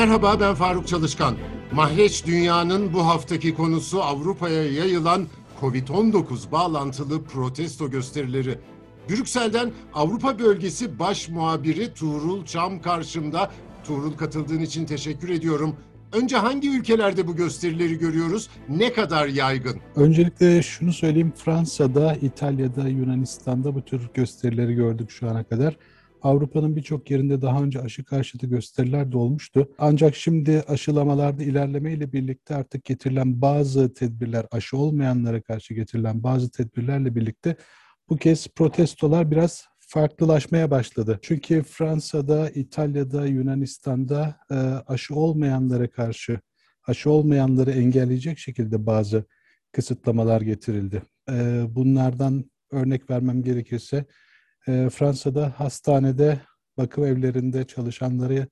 Merhaba, ben Faruk Çalışkan. Mahreç Dünya'nın bu haftaki konusu Avrupa'ya yayılan Covid-19 bağlantılı protesto gösterileri. Brüksel'den Avrupa Bölgesi Baş Muhabiri Tuğrul Çam karşımda. Tuğrul, katıldığın için teşekkür ediyorum. Önce hangi ülkelerde bu gösterileri görüyoruz? Ne kadar yaygın? Öncelikle şunu söyleyeyim. Fransa'da, İtalya'da, Yunanistan'da bu tür gösterileri gördük şu ana kadar. Avrupa'nın birçok yerinde daha önce aşı karşıtı gösteriler de olmuştu. Ancak şimdi aşılamalarda ilerlemeyle birlikte artık getirilen bazı tedbirler, aşı olmayanlara karşı getirilen bazı tedbirlerle birlikte bu kez protestolar biraz farklılaşmaya başladı. Çünkü Fransa'da, İtalya'da, Yunanistan'da aşı olmayanlara karşı, aşı olmayanları engelleyecek şekilde bazı kısıtlamalar getirildi. Bunlardan örnek vermem gerekirse, Fransa'da hastanede, bakım evlerinde çalışanlara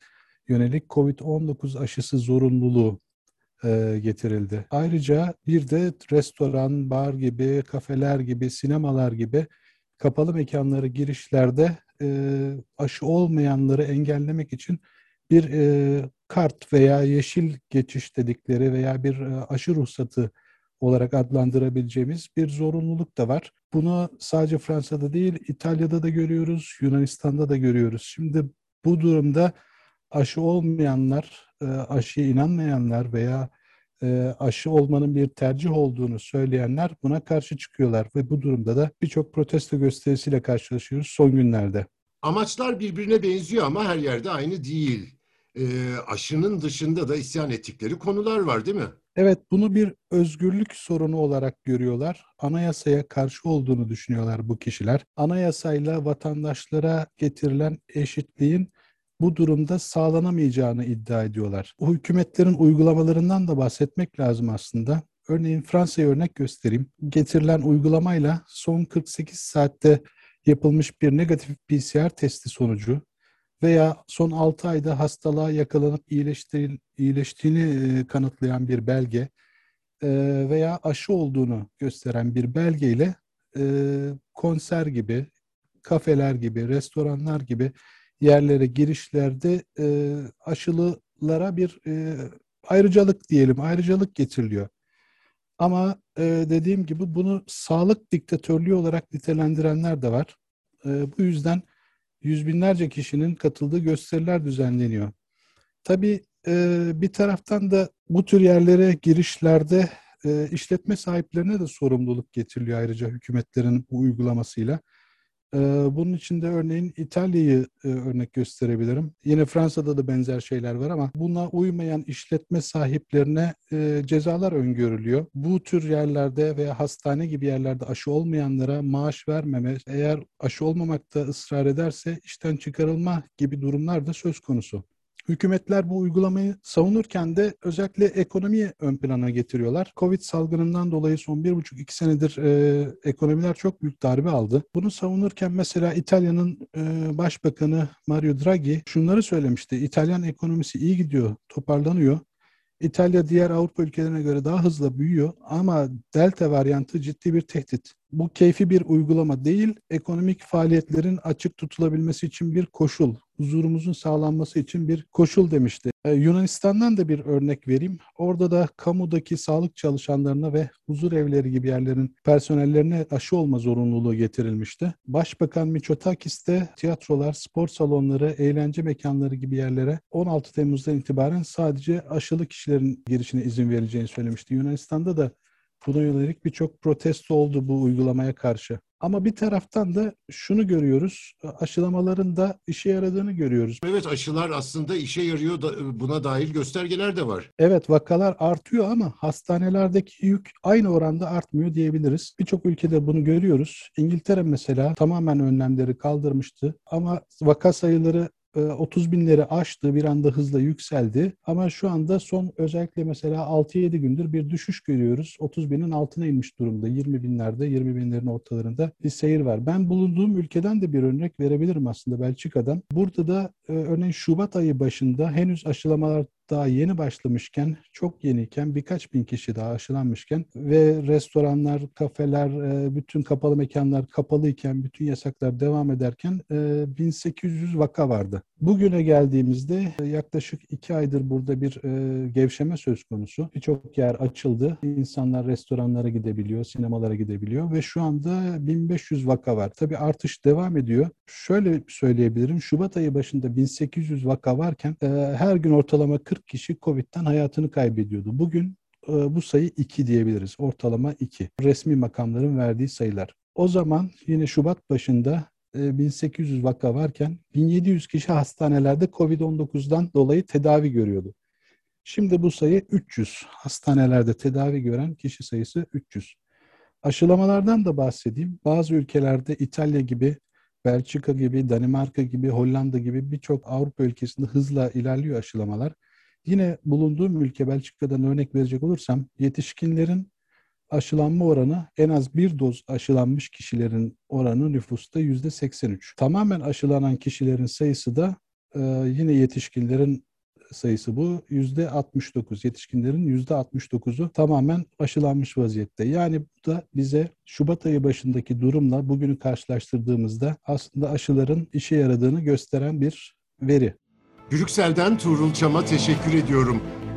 yönelik Covid-19 aşısı zorunluluğu getirildi. Ayrıca bir de restoran, bar gibi, kafeler gibi, sinemalar gibi kapalı mekanlara girişlerde aşı olmayanları engellemek için bir kart veya yeşil geçiş dedikleri veya bir aşı ruhsatı olarak adlandırabileceğimiz bir zorunluluk da var. Bunu sadece Fransa'da değil, İtalya'da da görüyoruz, Yunanistan'da da görüyoruz. Şimdi bu durumda aşı olmayanlar, aşıya inanmayanlar veya aşı olmanın bir tercih olduğunu söyleyenler buna karşı çıkıyorlar ve bu durumda da birçok protesto gösterisiyle karşılaşıyoruz son günlerde. Amaçlar birbirine benziyor ama her yerde aynı değil. Aşının dışında da isyan ettikleri konular var, değil mi? Evet, bunu bir özgürlük sorunu olarak görüyorlar. Anayasaya karşı olduğunu düşünüyorlar bu kişiler. Anayasayla vatandaşlara getirilen eşitliğin bu durumda sağlanamayacağını iddia ediyorlar. O hükümetlerin uygulamalarından da bahsetmek lazım aslında. Örneğin Fransa'ya örnek göstereyim. Getirilen uygulamayla son 48 saatte yapılmış bir negatif PCR testi sonucu veya son 6 ayda hastalığa yakalanıp iyileştiğini kanıtlayan bir belge veya aşı olduğunu gösteren bir belgeyle konser gibi, kafeler gibi, restoranlar gibi yerlere girişlerde aşılılara bir ayrıcalık diyelim, ayrıcalık getiriliyor. Ama dediğim gibi bunu sağlık diktatörlüğü olarak nitelendirenler de var. Bu yüzden yüz binlerce kişinin katıldığı gösteriler düzenleniyor. Tabii bir taraftan da bu tür yerlere girişlerde işletme sahiplerine de sorumluluk getiriliyor ayrıca hükümetlerin bu uygulamasıyla. Bunun için de örneğin İtalya'yı örnek gösterebilirim. Yine Fransa'da da benzer şeyler var ama buna uymayan işletme sahiplerine cezalar öngörülüyor. Bu tür yerlerde veya hastane gibi yerlerde aşı olmayanlara maaş vermeme, eğer aşı olmamakta ısrar ederse işten çıkarılma gibi durumlar da söz konusu. Hükümetler bu uygulamayı savunurken de özellikle ekonomiyi ön plana getiriyorlar. Covid salgınından dolayı son 1,5-2 senedir ekonomiler çok büyük darbe aldı. Bunu savunurken mesela İtalya'nın Başbakanı Mario Draghi şunları söylemişti. İtalyan ekonomisi iyi gidiyor, toparlanıyor. İtalya diğer Avrupa ülkelerine göre daha hızlı büyüyor ama delta varyantı ciddi bir tehdit. Bu keyfi bir uygulama değil, ekonomik faaliyetlerin açık tutulabilmesi için bir koşul, huzurumuzun sağlanması için bir koşul demişti. Yunanistan'dan da bir örnek vereyim. Orada da kamudaki sağlık çalışanlarına ve huzur evleri gibi yerlerin personellerine aşı olma zorunluluğu getirilmişti. Başbakan Mitsotakis de tiyatrolar, spor salonları, eğlence mekanları gibi yerlere 16 Temmuz'dan itibaren sadece aşılı kişilerin girişine izin vereceğini söylemişti. Yunanistan'da da buna yönelik birçok protesto oldu bu uygulamaya karşı. Ama bir taraftan da şunu görüyoruz, aşılamaların da işe yaradığını görüyoruz. Evet, aşılar aslında işe yarıyor da buna dair göstergeler de var. Evet, vakalar artıyor ama hastanelerdeki yük aynı oranda artmıyor diyebiliriz. Birçok ülkede bunu görüyoruz. İngiltere mesela tamamen önlemleri kaldırmıştı ama vaka sayıları 30 binleri aştı, bir anda hızla yükseldi. Ama şu anda son özellikle mesela 6-7 gündür bir düşüş görüyoruz. 30 binin altına inmiş durumda. 20 binlerde, 20 binlerin ortalarında bir seyir var. Ben bulunduğum ülkeden de bir örnek verebilirim aslında, Belçika'dan. Burada da örneğin Şubat ayı başında henüz aşılamalar daha yeni başlamışken, çok yeniyken birkaç bin kişi daha aşılanmışken ve restoranlar, kafeler, bütün kapalı mekanlar kapalıyken, bütün yasaklar devam ederken 1800 vaka vardı. Bugüne geldiğimizde yaklaşık 2 aydır burada bir gevşeme söz konusu. Birçok yer açıldı. İnsanlar restoranlara gidebiliyor, sinemalara gidebiliyor ve şu anda 1500 vaka var. Tabii artış devam ediyor. Şöyle söyleyebilirim. Şubat ayı başında 1800 vaka varken her gün ortalama 40 kişi Covid'den hayatını kaybediyordu. Bugün bu sayı 2 diyebiliriz. Ortalama 2. Resmi makamların verdiği sayılar. O zaman yine Şubat başında 1800 vaka varken 1700 kişi hastanelerde Covid-19'dan dolayı tedavi görüyordu. Şimdi bu sayı 300. Hastanelerde tedavi gören kişi sayısı 300. Aşılamalardan da bahsedeyim. Bazı ülkelerde İtalya gibi, Belçika gibi, Danimarka gibi, Hollanda gibi birçok Avrupa ülkesinde hızla ilerliyor aşılamalar. Yine bulunduğum ülke Belçika'dan örnek verecek olursam yetişkinlerin aşılanma oranı en az bir doz aşılanmış kişilerin oranı nüfusta %83. Tamamen aşılanan kişilerin sayısı da yine yetişkinlerin sayısı bu %69. Yetişkinlerin %69'u tamamen aşılanmış vaziyette. Yani bu da bize Şubat ayı başındaki durumla bugünü karşılaştırdığımızda aslında aşıların işe yaradığını gösteren bir veri. Brüksel'den Tuğrul Çam'a teşekkür ediyorum.